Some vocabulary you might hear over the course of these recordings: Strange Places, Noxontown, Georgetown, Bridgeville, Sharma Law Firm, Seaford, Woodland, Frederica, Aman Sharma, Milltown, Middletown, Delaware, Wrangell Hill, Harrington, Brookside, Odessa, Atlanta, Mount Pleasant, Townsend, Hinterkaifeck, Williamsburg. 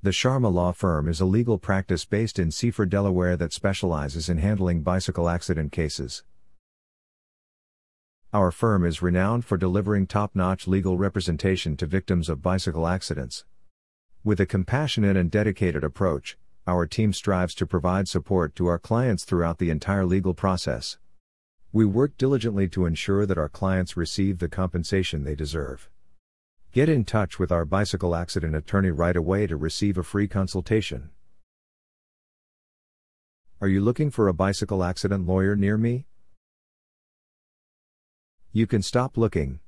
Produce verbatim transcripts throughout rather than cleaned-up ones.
The Sharma Law Firm is a legal practice based in Seaford, Delaware that specializes in handling bicycle accident cases. Our firm is renowned for delivering top-notch legal representation to victims of bicycle accidents. With a compassionate and dedicated approach, our team strives to provide support to our clients throughout the entire legal process. We work diligently to ensure that our clients receive the compensation they deserve. Get in touch with our bicycle accident attorney right away to receive a free consultation. Are you looking for a bicycle accident lawyer near me? You can stop looking.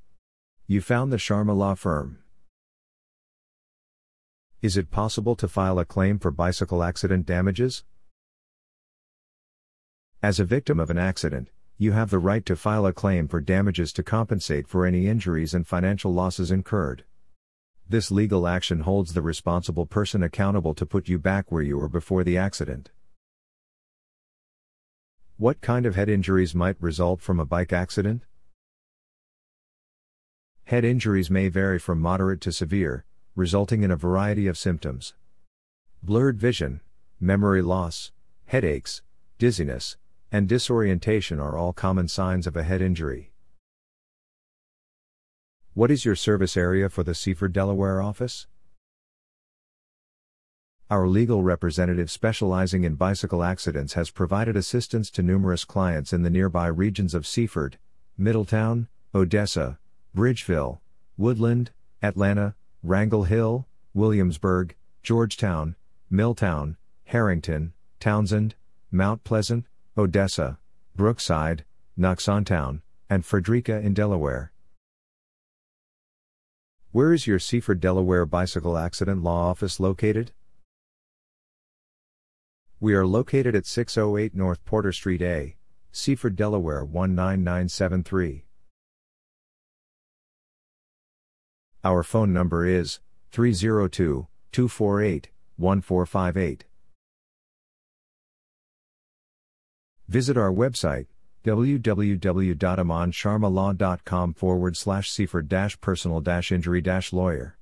You found the Sharma Law Firm. Is it possible to file a claim for bicycle accident damages? As a victim of an accident, you have the right to file a claim for damages to compensate for any injuries and financial losses incurred. This legal action holds the responsible person accountable to put you back where you were before the accident. What kind of head injuries might result from a bike accident? Head injuries may vary from moderate to severe, resulting in a variety of symptoms: blurred vision, memory loss, headaches, dizziness, and disorientation are all common signs of a head injury. What is your service area for the Seaford, Delaware office? Our legal representative specializing in bicycle accidents has provided assistance to numerous clients in the nearby regions of Seaford, Middletown, Odessa, Bridgeville, Woodland, Atlanta, Wrangell Hill, Williamsburg, Georgetown, Milltown, Harrington, Townsend, Mount Pleasant, Odessa, Brookside, Noxontown, and Frederica in Delaware. Where is your Seaford, Delaware bicycle accident law office located? We are located at six oh eight North Porter Street A, Seaford, Delaware one nine nine seven three. Our phone number is three oh two, two four eight, one four five eight. Visit our website, w w w dot aman sharma law dot com forward slash seaford dash personal dash injury dash lawyer.